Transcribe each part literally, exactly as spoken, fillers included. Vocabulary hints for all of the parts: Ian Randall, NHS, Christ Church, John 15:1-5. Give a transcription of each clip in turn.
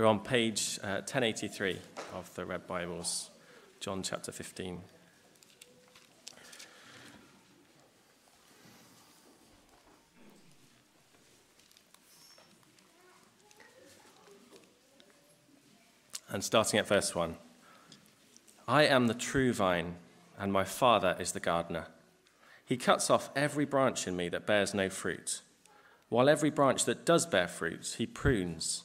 We're on page uh, ten eighty-three of the Red Bibles, John chapter fifteen. And starting at verse one. I am the true vine, and my Father is the gardener. He cuts off every branch in me that bears no fruit, while every branch that does bear fruit, he prunes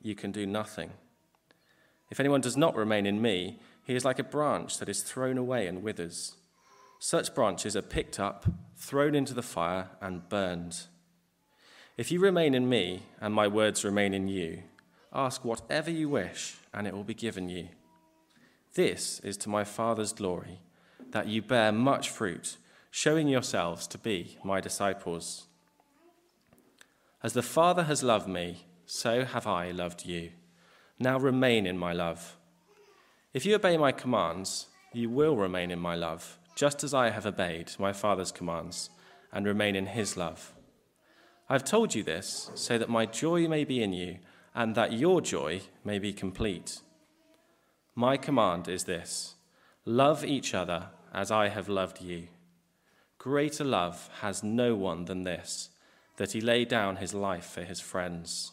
you can do nothing. If anyone does not remain in me, he is like a branch that is thrown away and withers. Such branches are picked up, thrown into the fire, and burned. If you remain in me, and my words remain in you, ask whatever you wish, and it will be given you. This is to my Father's glory, that you bear much fruit, showing yourselves to be my disciples. As the Father has loved me, so have I loved you. Now remain in my love. If you obey my commands, you will remain in my love, just as I have obeyed my Father's commands and remain in his love. I have told you this so that my joy may be in you, and that your joy may be complete. My command is this: love each other as I have loved you. Greater love has no one than this, that he lay down his life for his friends.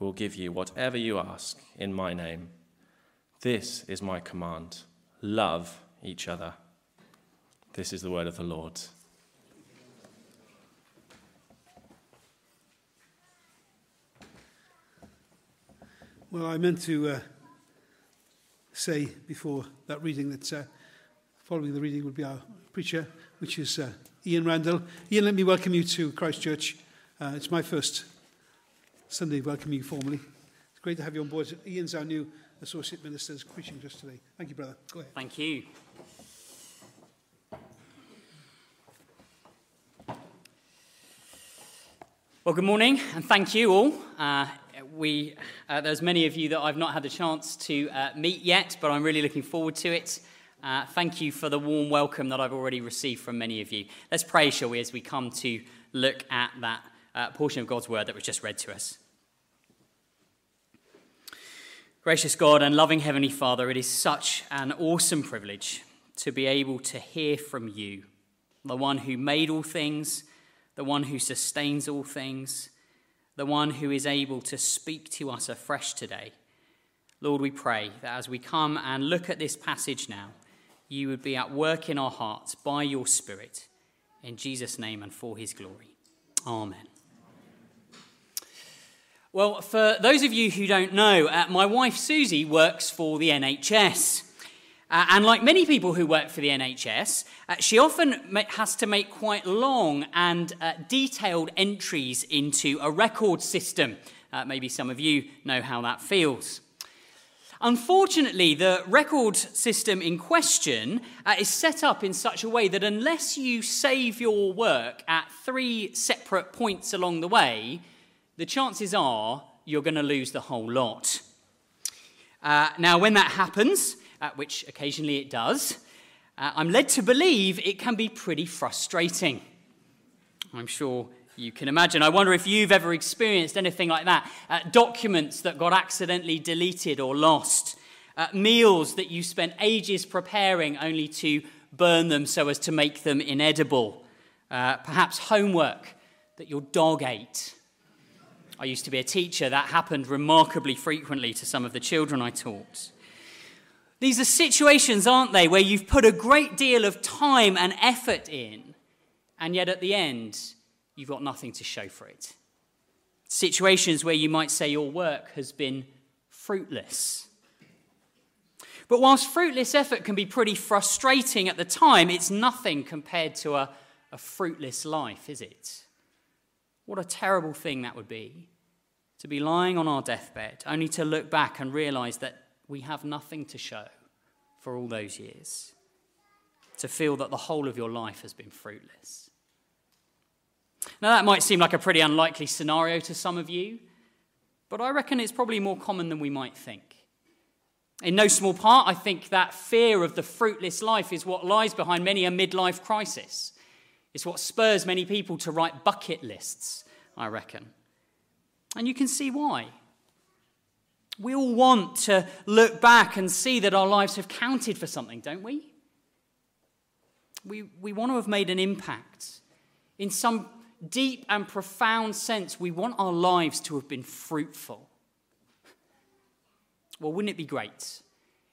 will give you whatever you ask in my name. This is my command: love each other. This is the word of the Lord. Well, I meant to... Uh... say before that reading that uh, following the reading would be our preacher, which is uh, Ian Randall. Ian, let me welcome you to Christ Church. Uh, it's my first Sunday welcoming you formally. It's great to have you on board. Ian's our new Associate Minister, is preaching just today. Thank you, brother. Go ahead. Thank you. Well, good morning, and thank you all. Uh, We, uh, there's many of you that I've not had the chance to uh, meet yet, but I'm really looking forward to it. Uh, thank you for the warm welcome that I've already received from many of you. Let's pray, shall we, as we come to look at that uh, portion of God's word that was just read to us. Gracious God and loving Heavenly Father, it is such an awesome privilege to be able to hear from you, the one who made all things, the one who sustains all things, the one who is able to speak to us afresh today. Lord, we pray that as we come and look at this passage now, you would be at work in our hearts by your Spirit, in Jesus' name and for his glory. Amen. Well, for those of you who don't know, uh, my wife Susie works for the N H S. Uh, and like many people who work for the N H S, uh, she often ma- has to make quite long and uh, detailed entries into a record system. Uh, maybe some of you know how that feels. Unfortunately, the record system in question uh, is set up in such a way that unless you save your work at three separate points along the way, the chances are you're going to lose the whole lot. Uh, now, when that happens, Uh, which occasionally it does, uh, I'm led to believe it can be pretty frustrating. I'm sure you can imagine. I wonder if you've ever experienced anything like that. Uh, documents that got accidentally deleted or lost. Uh, meals that you spent ages preparing only to burn them so as to make them inedible. Uh, perhaps homework that your dog ate. I used to be a teacher. That happened remarkably frequently to some of the children I taught. These are situations, aren't they, where you've put a great deal of time and effort in, and yet at the end, you've got nothing to show for it. Situations where you might say your work has been fruitless. But whilst fruitless effort can be pretty frustrating at the time, it's nothing compared to a, a fruitless life, is it? What a terrible thing that would be, to be lying on our deathbed, only to look back and realise that we have nothing to show for all those years, to feel that the whole of your life has been fruitless. Now, that might seem like a pretty unlikely scenario to some of you, but I reckon it's probably more common than we might think. In no small part, I think that fear of the fruitless life is what lies behind many a midlife crisis. It's what spurs many people to write bucket lists, I reckon. And you can see why. We all want to look back and see that our lives have counted for something, don't we? We, we want to have made an impact. In some deep and profound sense, we want our lives to have been fruitful. Well, wouldn't it be great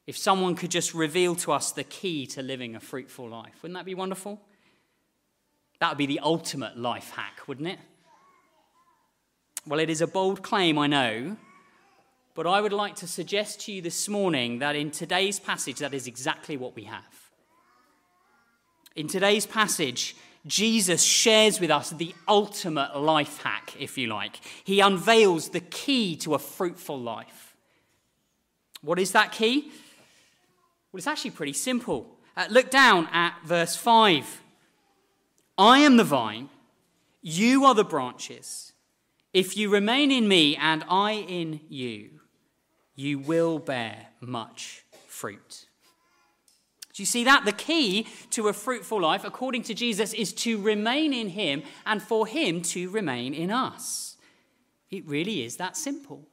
if someone could just reveal to us the key to living a fruitful life? Wouldn't that be wonderful? That would be the ultimate life hack, wouldn't it? Well, it is a bold claim, I know, but I would like to suggest to you this morning that in today's passage, that is exactly what we have. In today's passage, Jesus shares with us the ultimate life hack, if you like. He unveils the key to a fruitful life. What is that key? Well, it's actually pretty simple. Uh, look down at verse five. I am the vine, you are the branches. If you remain in me and I in you, you will bear much fruit. Do you see that? The key to a fruitful life, according to Jesus, is to remain in him and for him to remain in us. It really is that simple.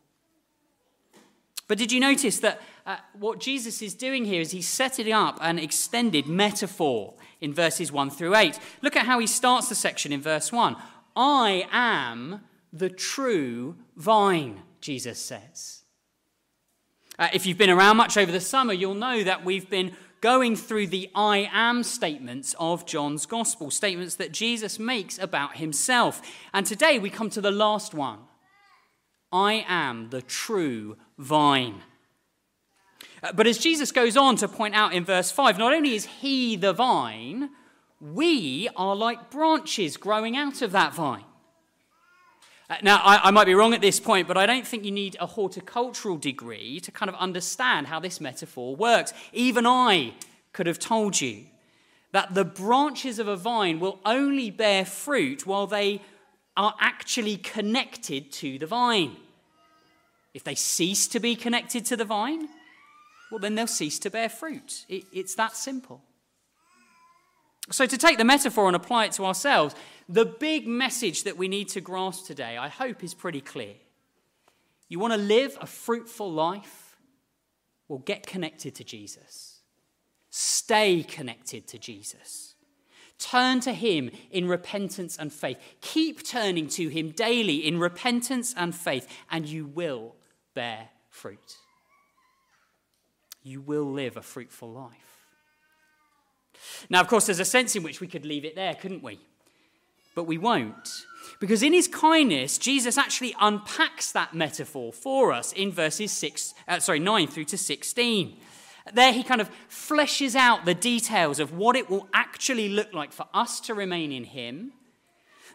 But did you notice that uh, what Jesus is doing here is he's setting up an extended metaphor in verses one through eight. Look at how he starts the section in verse one. I am the true vine, Jesus says. Uh, if you've been around much over the summer, you'll know that we've been going through the I am statements of John's gospel, statements that Jesus makes about himself. And today we come to the last one. I am the true vine. But as Jesus goes on to point out in verse five, not only is he the vine, we are like branches growing out of that vine. Now, I, I might be wrong at this point, but I don't think you need a horticultural degree to kind of understand how this metaphor works. Even I could have told you that the branches of a vine will only bear fruit while they are actually connected to the vine. If they cease to be connected to the vine, well, then they'll cease to bear fruit. It, it's that simple. So to take the metaphor and apply it to ourselves, the big message that we need to grasp today, I hope, is pretty clear. You want to live a fruitful life? Well, get connected to Jesus. Stay connected to Jesus. Turn to him in repentance and faith. Keep turning to him daily in repentance and faith, and you will bear fruit. You will live a fruitful life. Now, of course, there's a sense in which we could leave it there, couldn't we? But we won't, because in his kindness, Jesus actually unpacks that metaphor for us in verses six, uh, sorry, nine through to sixteen. There he kind of fleshes out the details of what it will actually look like for us to remain in him.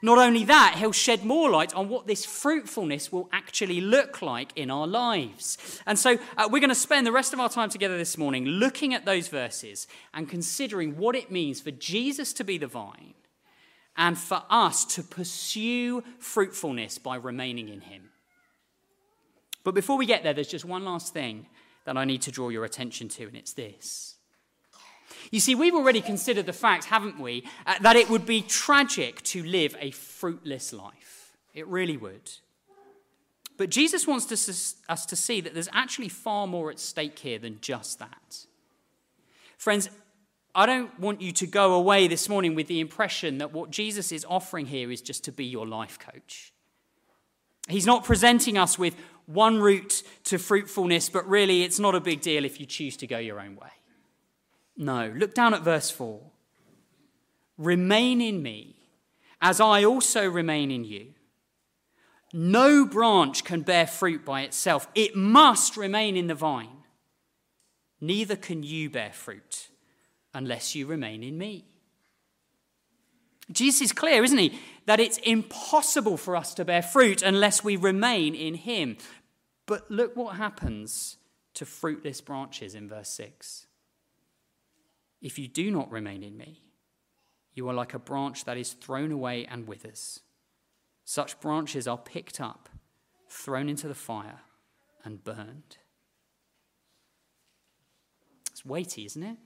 Not only that, he'll shed more light on what this fruitfulness will actually look like in our lives. And so uh, we're going to spend the rest of our time together this morning looking at those verses and considering what it means for Jesus to be the vine and for us to pursue fruitfulness by remaining in him. But before we get there, there's just one last thing that I need to draw your attention to, and it's this. You see, we've already considered the fact, haven't we, uh, that it would be tragic to live a fruitless life. It really would. But Jesus wants to s- us to see that there's actually far more at stake here than just that. Friends, I don't want you to go away this morning with the impression that what Jesus is offering here is just to be your life coach. He's not presenting us with one route to fruitfulness, but really it's not a big deal if you choose to go your own way. No, look down at verse four. Remain in me, as I also remain in you. No branch can bear fruit by itself. It must remain in the vine. Neither can you bear fruit unless you remain in me. Jesus is clear, isn't he, that it's impossible for us to bear fruit unless we remain in him. But look what happens to fruitless branches in verse six. If you do not remain in me, you are like a branch that is thrown away and withers. Such branches are picked up, thrown into the fire, and burned. It's weighty, isn't it?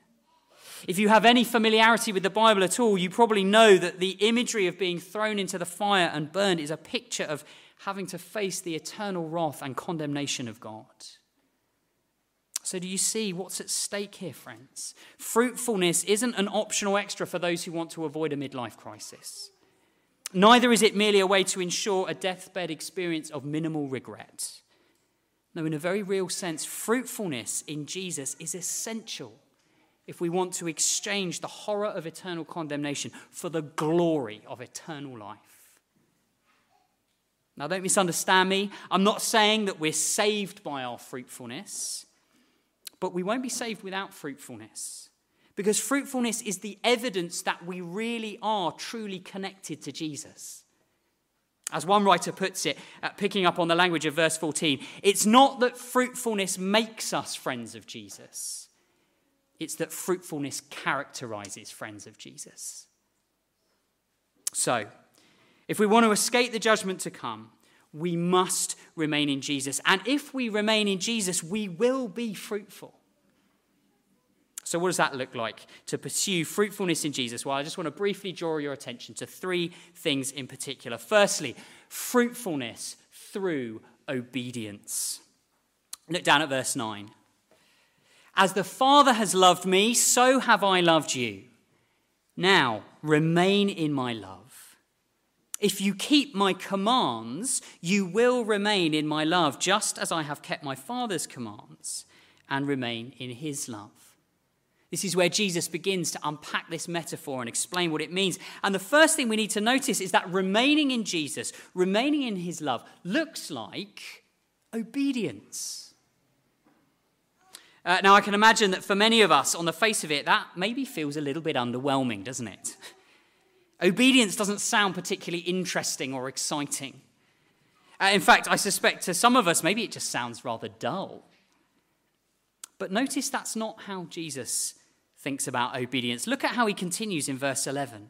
If you have any familiarity with the Bible at all, you probably know that the imagery of being thrown into the fire and burned is a picture of having to face the eternal wrath and condemnation of God. So do you see what's at stake here, friends? Fruitfulness isn't an optional extra for those who want to avoid a midlife crisis. Neither is it merely a way to ensure a deathbed experience of minimal regret. No, in a very real sense, fruitfulness in Jesus is essential if we want to exchange the horror of eternal condemnation for the glory of eternal life. Now, don't misunderstand me. I'm not saying that we're saved by our fruitfulness, but we won't be saved without fruitfulness. Because fruitfulness is the evidence that we really are truly connected to Jesus. As one writer puts it, picking up on the language of verse fourteen, it's not that fruitfulness makes us friends of Jesus. It's that fruitfulness characterizes friends of Jesus. So, if we want to escape the judgment to come, we must remain in Jesus. And if we remain in Jesus, we will be fruitful. So what does that look like to pursue fruitfulness in Jesus? Well, I just want to briefly draw your attention to three things in particular. Firstly, fruitfulness through obedience. Look down at verse nine. As the Father has loved me, so have I loved you. Now remain in my love. If you keep my commands, you will remain in my love, just as I have kept my Father's commands and remain in his love. This is where Jesus begins to unpack this metaphor and explain what it means. And the first thing we need to notice is that remaining in Jesus, remaining in his love, looks like obedience. Uh, now, I can imagine that for many of us, on the face of it, that maybe feels a little bit underwhelming, doesn't it? Obedience doesn't sound particularly interesting or exciting. Uh, in fact, I suspect to some of us, maybe it just sounds rather dull. But notice that's not how Jesus thinks about obedience. Look at how he continues in verse eleven.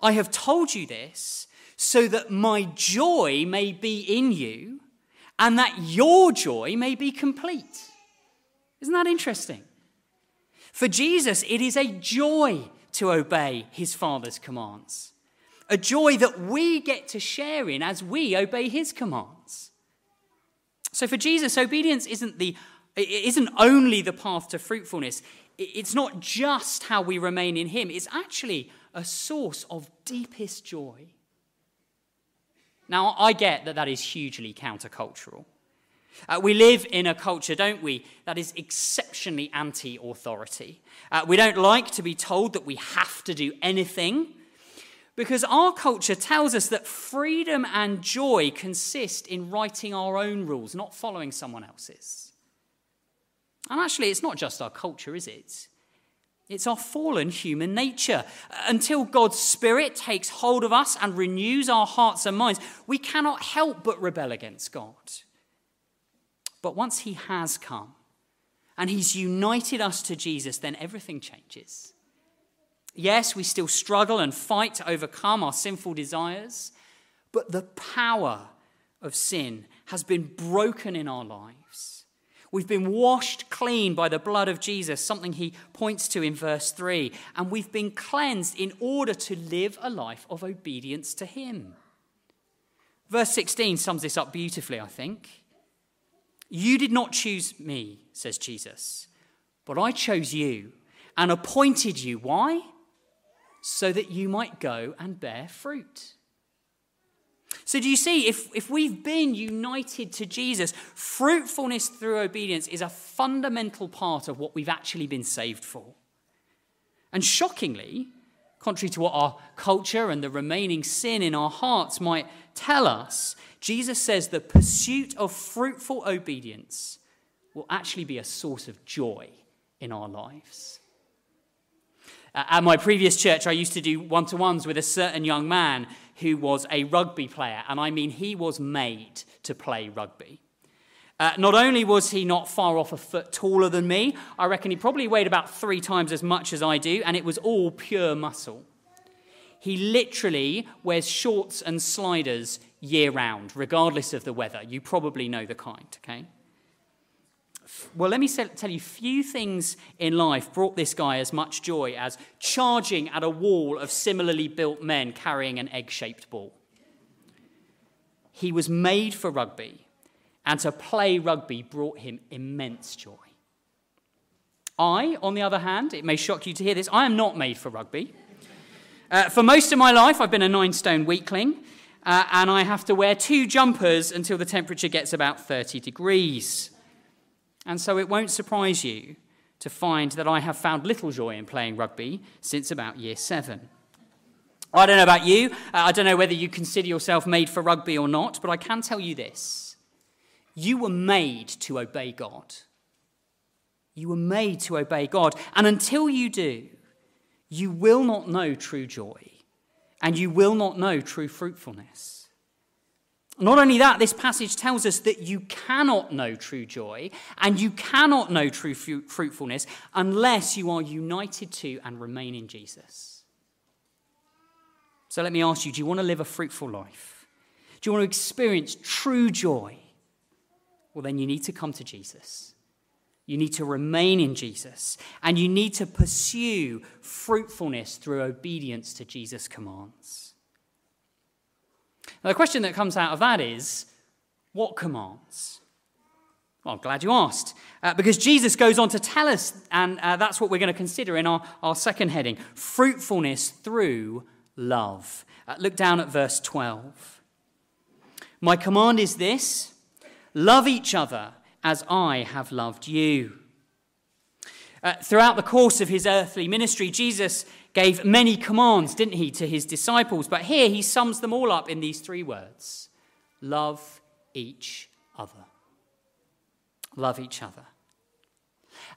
I have told you this so that my joy may be in you and that your joy may be complete. Isn't that interesting? For Jesus, it is a joy to obey his Father's commands, a joy that we get to share in as we obey his commands. So for Jesus, obedience isn't the It isn't only the path to fruitfulness. It's not just how we remain in him. It's actually a source of deepest joy. Now, I get that that is hugely countercultural. Uh, we live in a culture, don't we, that is exceptionally anti-authority. Uh, we don't like to be told that we have to do anything because our culture tells us that freedom and joy consist in writing our own rules, not following someone else's. And actually, it's not just our culture, is it? It's our fallen human nature. Until God's Spirit takes hold of us and renews our hearts and minds, we cannot help but rebel against God. But once he has come and he's united us to Jesus, then everything changes. Yes, we still struggle and fight to overcome our sinful desires, but the power of sin has been broken in our lives. We've been washed clean by the blood of Jesus, something he points to in verse three. And we've been cleansed in order to live a life of obedience to him. Verse sixteen sums this up beautifully, I think. You did not choose me, says Jesus, but I chose you and appointed you. Why? So that you might go and bear fruit. So do you see, if, if we've been united to Jesus, fruitfulness through obedience is a fundamental part of what we've actually been saved for. And shockingly, contrary to what our culture and the remaining sin in our hearts might tell us, Jesus says the pursuit of fruitful obedience will actually be a source of joy in our lives. Uh, at my previous church, I used to do one-to-ones with a certain young man who was a rugby player, and I mean he was made to play rugby. Uh, not only was he not far off a foot taller than me, I reckon he probably weighed about three times as much as I do, and it was all pure muscle. He literally wears shorts and sliders year-round, regardless of the weather. You probably know the kind, okay? Well, let me tell you, few things in life brought this guy as much joy as charging at a wall of similarly built men carrying an egg-shaped ball. He was made for rugby. And to play rugby brought him immense joy. I, on the other hand, it may shock you to hear this, I am not made for rugby. Uh, for most of my life, I've been a nine-stone weakling, uh, and I have to wear two jumpers until the temperature gets about thirty degrees. And so it won't surprise you to find that I have found little joy in playing rugby since about year seven. I don't know about you. Uh, I don't know whether you consider yourself made for rugby or not, but I can tell you this. You were made to obey God. You were made to obey God. And until you do, you will not know true joy. And you will not know true fruitfulness. Not only that, this passage tells us that you cannot know true joy and you cannot know true fruitfulness unless you are united to and remain in Jesus. So let me ask you, do you want to live a fruitful life? Do you want to experience true joy? Well, then you need to come to Jesus. You need to remain in Jesus. And you need to pursue fruitfulness through obedience to Jesus' commands. Now, the question that comes out of that is, what commands? Well, I'm glad you asked. Uh, because Jesus goes on to tell us, and uh, that's what we're going to consider in our, our second heading, fruitfulness through love. Uh, look down at verse twelve. My command is this. Love each other as I have loved you. Uh, throughout the course of his earthly ministry, Jesus gave many commands, didn't he, to his disciples? But here he sums them all up in these three words. Love each other. Love each other.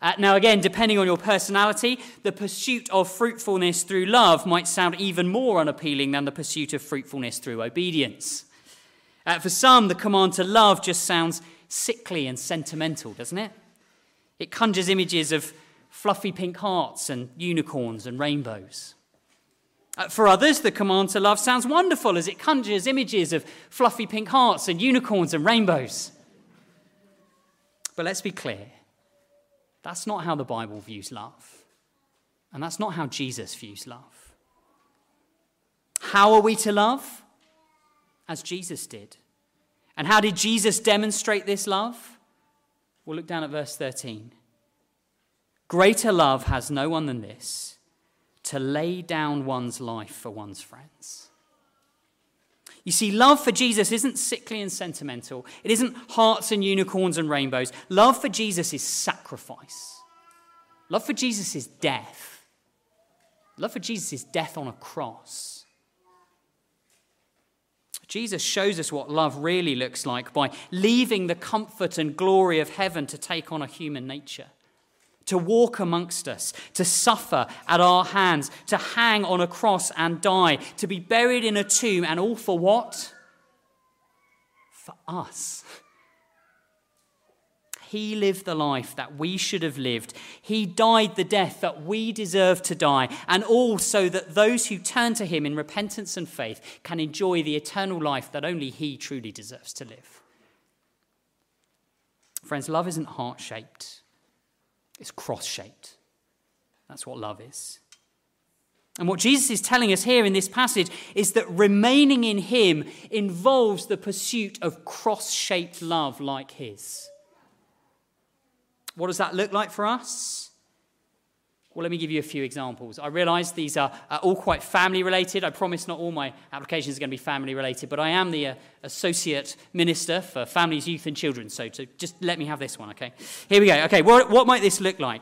Uh, now again, depending on your personality, the pursuit of fruitfulness through love might sound even more unappealing than the pursuit of fruitfulness through obedience. Uh, for some, the command to love just sounds sickly and sentimental, doesn't it? It conjures images of fluffy pink hearts and unicorns and rainbows. Uh, for others, the command to love sounds wonderful as it conjures images of fluffy pink hearts and unicorns and rainbows. But let's be clear, that's not how the Bible views love. And that's not how Jesus views love. How are we to love? As Jesus did. And how did Jesus demonstrate this love? Well, look down at verse thirteen. Greater love has no one than this, to lay down one's life for one's friends. You see, love for Jesus isn't sickly and sentimental. It isn't hearts and unicorns and rainbows. Love for Jesus is sacrifice. Love for Jesus is death. Love for Jesus is death on a cross. Jesus shows us what love really looks like by leaving the comfort and glory of heaven to take on a human nature, to walk amongst us, to suffer at our hands, to hang on a cross and die, to be buried in a tomb, and all for what? For us. He lived the life that we should have lived. He died the death that we deserve to die, and all so that those who turn to him in repentance and faith can enjoy the eternal life that only he truly deserves to live. Friends, love isn't heart-shaped. It's cross-shaped. That's what love is. And what Jesus is telling us here in this passage is that remaining in him involves the pursuit of cross-shaped love like his. What does that look like for us? Well, let me give you a few examples. I realize these are, are all quite family related. I promise not all my applications are going to be family related, but I am the uh, Associate Minister for Families, Youth and Children, so, so just let me have this one, okay? Here we go. Okay, what, what might this look like?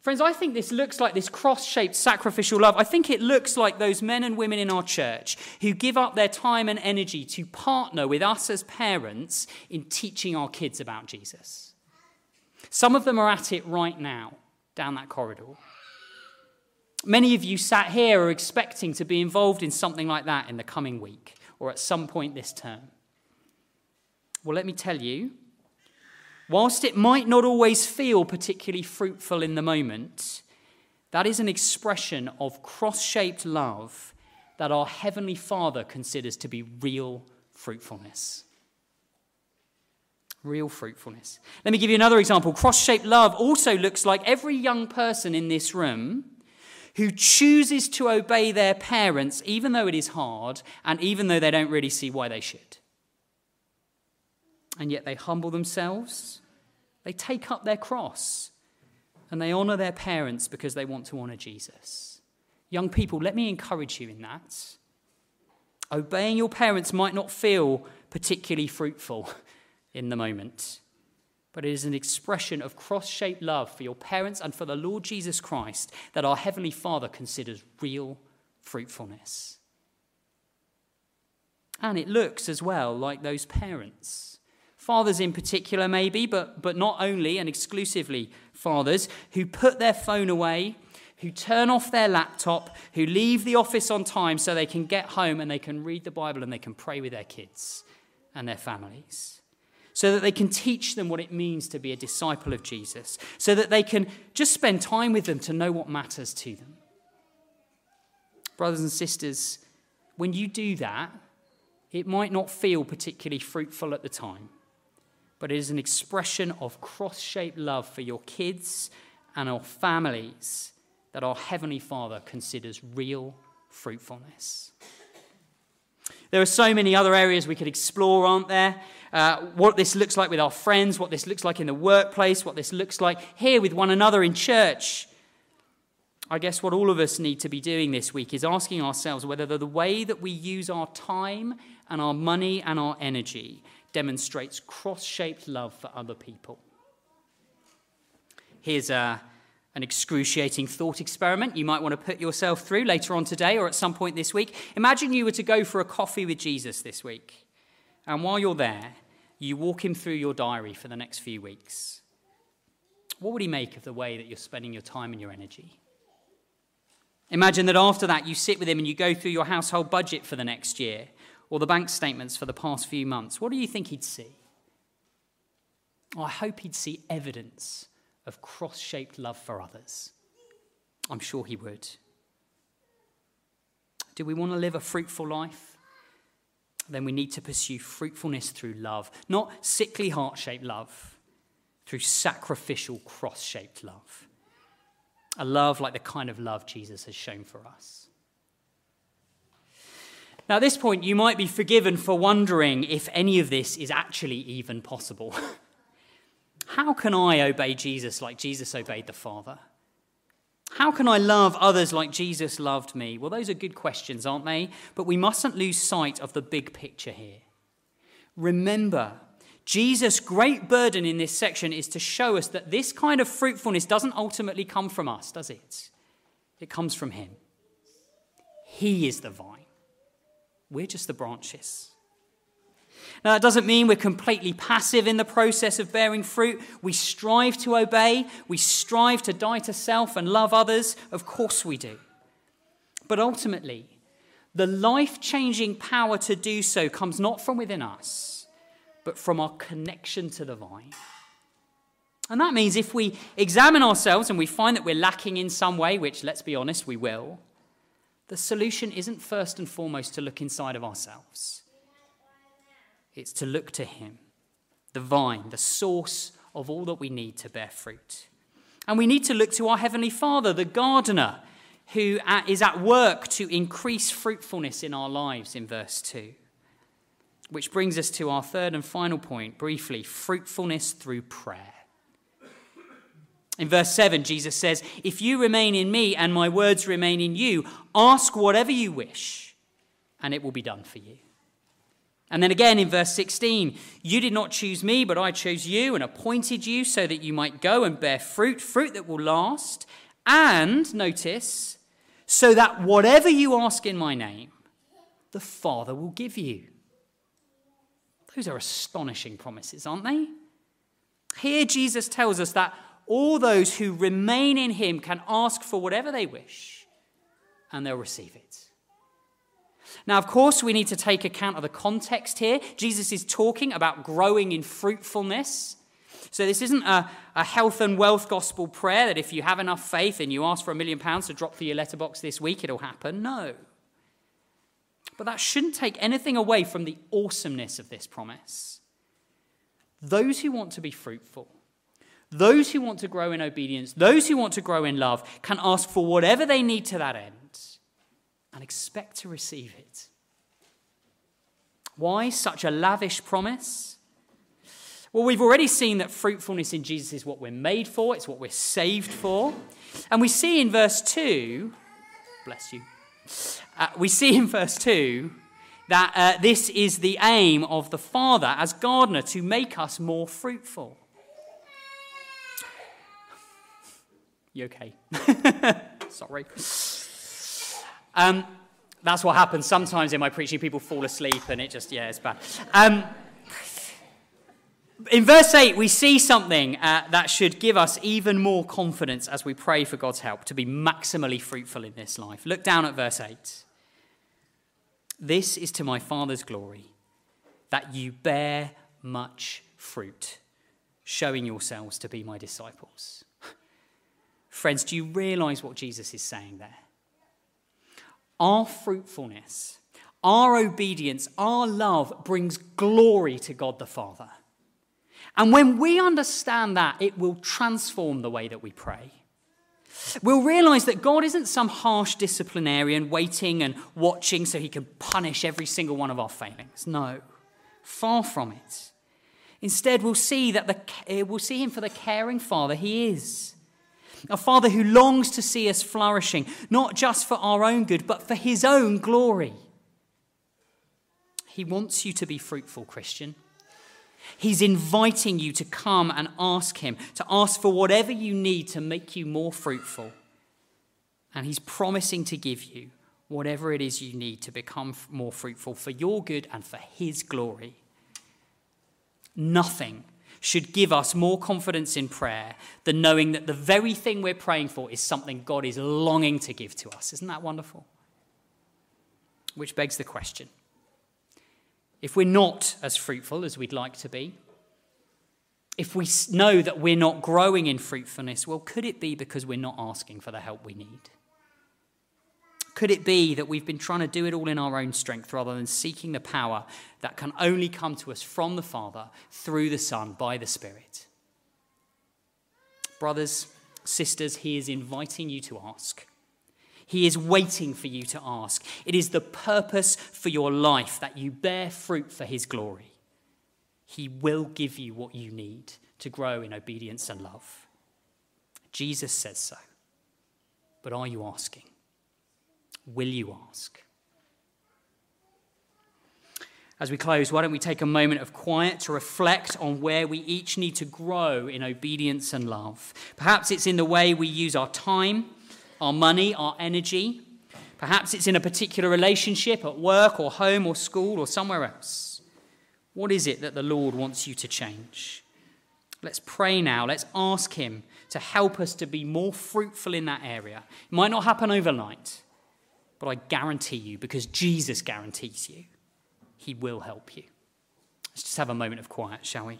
Friends, I think this looks like this cross-shaped sacrificial love. I think it looks like those men and women in our church who give up their time and energy to partner with us as parents in teaching our kids about Jesus. Some of them are at it right now, down that corridor. Many of you sat here are expecting to be involved in something like that in the coming week or at some point this term. Well, let me tell you, whilst it might not always feel particularly fruitful in the moment, that is an expression of cross-shaped love that our Heavenly Father considers to be real fruitfulness. Real fruitfulness. Let me give you another example. Cross-shaped love also looks like every young person in this room who chooses to obey their parents, even though it is hard, and even though they don't really see why they should. And yet they humble themselves, they take up their cross, and they honour their parents because they want to honour Jesus. Young people, let me encourage you in that. Obeying your parents might not feel particularly fruitful in the moment, but it is an expression of cross-shaped love for your parents and for the Lord Jesus Christ that our Heavenly Father considers real fruitfulness. And it looks as well like those parents. Fathers in particular, maybe, but, but not only and exclusively fathers, who put their phone away, who turn off their laptop, who leave the office on time so they can get home and they can read the Bible and they can pray with their kids and their families, so that they can teach them what it means to be a disciple of Jesus, so that they can just spend time with them to know what matters to them. Brothers and sisters, when you do that, it might not feel particularly fruitful at the time, but it is an expression of cross-shaped love for your kids and our families that our Heavenly Father considers real fruitfulness. There are so many other areas we could explore, aren't there? Uh, what this looks like with our friends, what this looks like in the workplace, what this looks like here with one another in church. I guess what all of us need to be doing this week is asking ourselves whether the way that we use our time and our money and our energy demonstrates cross-shaped love for other people. Here's a, an excruciating thought experiment you might want to put yourself through later on today or at some point this week. Imagine you were to go for a coffee with Jesus this week, and while you're there, you walk him through your diary for the next few weeks. What would he make of the way that you're spending your time and your energy? Imagine that after that, you sit with him and you go through your household budget for the next year, or the bank statements for the past few months. What do you think he'd see? Oh, I hope he'd see evidence of cross-shaped love for others. I'm sure he would. Do we want to live a fruitful life? Then we need to pursue fruitfulness through love, not sickly heart-shaped love, through sacrificial cross-shaped love. A love like the kind of love Jesus has shown for us. Now, at this point, you might be forgiven for wondering if any of this is actually even possible. How can I obey Jesus like Jesus obeyed the Father? How can I love others like Jesus loved me? Well, those are good questions, aren't they? But we mustn't lose sight of the big picture here. Remember, Jesus' great burden in this section is to show us that this kind of fruitfulness doesn't ultimately come from us, does it? It comes from him. He is the vine. We're just the branches. Now, that doesn't mean we're completely passive in the process of bearing fruit. We strive to obey. We strive to die to self and love others. Of course we do. But ultimately, the life-changing power to do so comes not from within us, but from our connection to the vine. And that means if we examine ourselves and we find that we're lacking in some way, which, let's be honest, we will, the solution isn't first and foremost to look inside of ourselves. It's to look to him, the vine, the source of all that we need to bear fruit. And we need to look to our Heavenly Father, the gardener, who is at work to increase fruitfulness in our lives in verse two. Which brings us to our third and final point, briefly, fruitfulness through prayer. In verse seven, Jesus says, "If you remain in me and my words remain in you, ask whatever you wish, and it will be done for you." And then again in verse sixteen, "You did not choose me, but I chose you and appointed you so that you might go and bear fruit, fruit that will last. And," notice, "so that whatever you ask in my name, the Father will give you." Those are astonishing promises, aren't they? Here Jesus tells us that all those who remain in him can ask for whatever they wish, and they'll receive it. Now, of course, we need to take account of the context here. Jesus is talking about growing in fruitfulness. So this isn't a, a health and wealth gospel prayer that if you have enough faith and you ask for a million pounds to drop through your letterbox this week, it'll happen. No. But that shouldn't take anything away from the awesomeness of this promise. Those who want to be fruitful, those who want to grow in obedience, those who want to grow in love, can ask for whatever they need to that end and expect to receive it. Why such a lavish promise? Well, we've already seen that fruitfulness in Jesus is what we're made for. It's what we're saved for. And we see in verse two, bless you, uh, we see in verse two that uh, this is the aim of the Father as gardener, to make us more fruitful. You okay? Sorry. Um, that's what happens sometimes in my preaching. People fall asleep and it just, yeah, it's bad. Um, in verse eight, we see something uh, that should give us even more confidence as we pray for God's help to be maximally fruitful in this life. Look down at verse eight. "This is to my Father's glory, that you bear much fruit, showing yourselves to be my disciples." Friends, do you realize what Jesus is saying there? Our fruitfulness, our obedience, our love brings glory to God the Father. And when we understand that, it will transform the way that we pray. We'll realize that God isn't some harsh disciplinarian waiting and watching so he can punish every single one of our failings. No, far from it. Instead, we'll see that the, we'll see him for the caring Father he is. A Father who longs to see us flourishing, not just for our own good, but for his own glory. He wants you to be fruitful, Christian. He's inviting you to come and ask him, to ask for whatever you need to make you more fruitful. And he's promising to give you whatever it is you need to become more fruitful for your good and for his glory. Nothing should give us more confidence in prayer than knowing that the very thing we're praying for is something God is longing to give to us. Isn't that wonderful? Which begs the question, if we're not as fruitful as we'd like to be, if we know that we're not growing in fruitfulness, well, could it be because we're not asking for the help we need? Could it be that we've been trying to do it all in our own strength rather than seeking the power that can only come to us from the Father, through the Son, by the Spirit? Brothers, sisters, he is inviting you to ask. He is waiting for you to ask. It is the purpose for your life that you bear fruit for his glory. He will give you what you need to grow in obedience and love. Jesus says so. But are you asking? Will you ask? As we close, why don't we take a moment of quiet to reflect on where we each need to grow in obedience and love. Perhaps it's in the way we use our time, our money, our energy. Perhaps it's in a particular relationship at work or home or school or somewhere else. What is it that the Lord wants you to change? Let's pray now. Let's ask him to help us to be more fruitful in that area. It might not happen overnight. But I guarantee you, because Jesus guarantees you, he will help you. Let's just have a moment of quiet, shall we?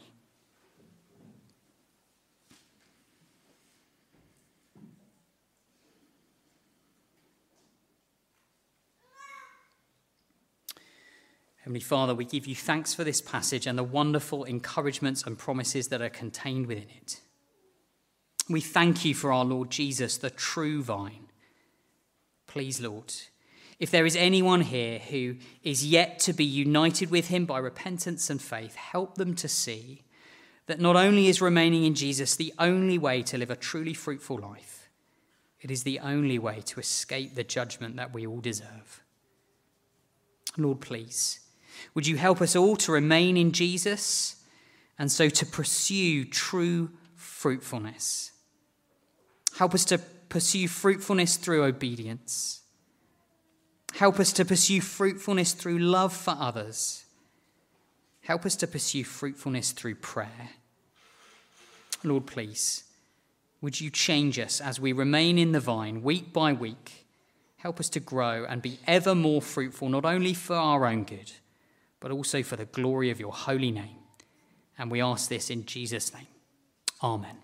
Heavenly Father, we give you thanks for this passage and the wonderful encouragements and promises that are contained within it. We thank you for our Lord Jesus, the true vine. Please, Lord, if there is anyone here who is yet to be united with him by repentance and faith, help them to see that not only is remaining in Jesus the only way to live a truly fruitful life, it is the only way to escape the judgment that we all deserve. Lord, please, would you help us all to remain in Jesus and so to pursue true fruitfulness? Help us to pursue fruitfulness through obedience. Help us to pursue fruitfulness through love for others. Help us to pursue fruitfulness through prayer. Lord, please, would you change us as we remain in the vine week by week? Help us to grow and be ever more fruitful, not only for our own good, but also for the glory of your holy name. And we ask this in Jesus' name. Amen.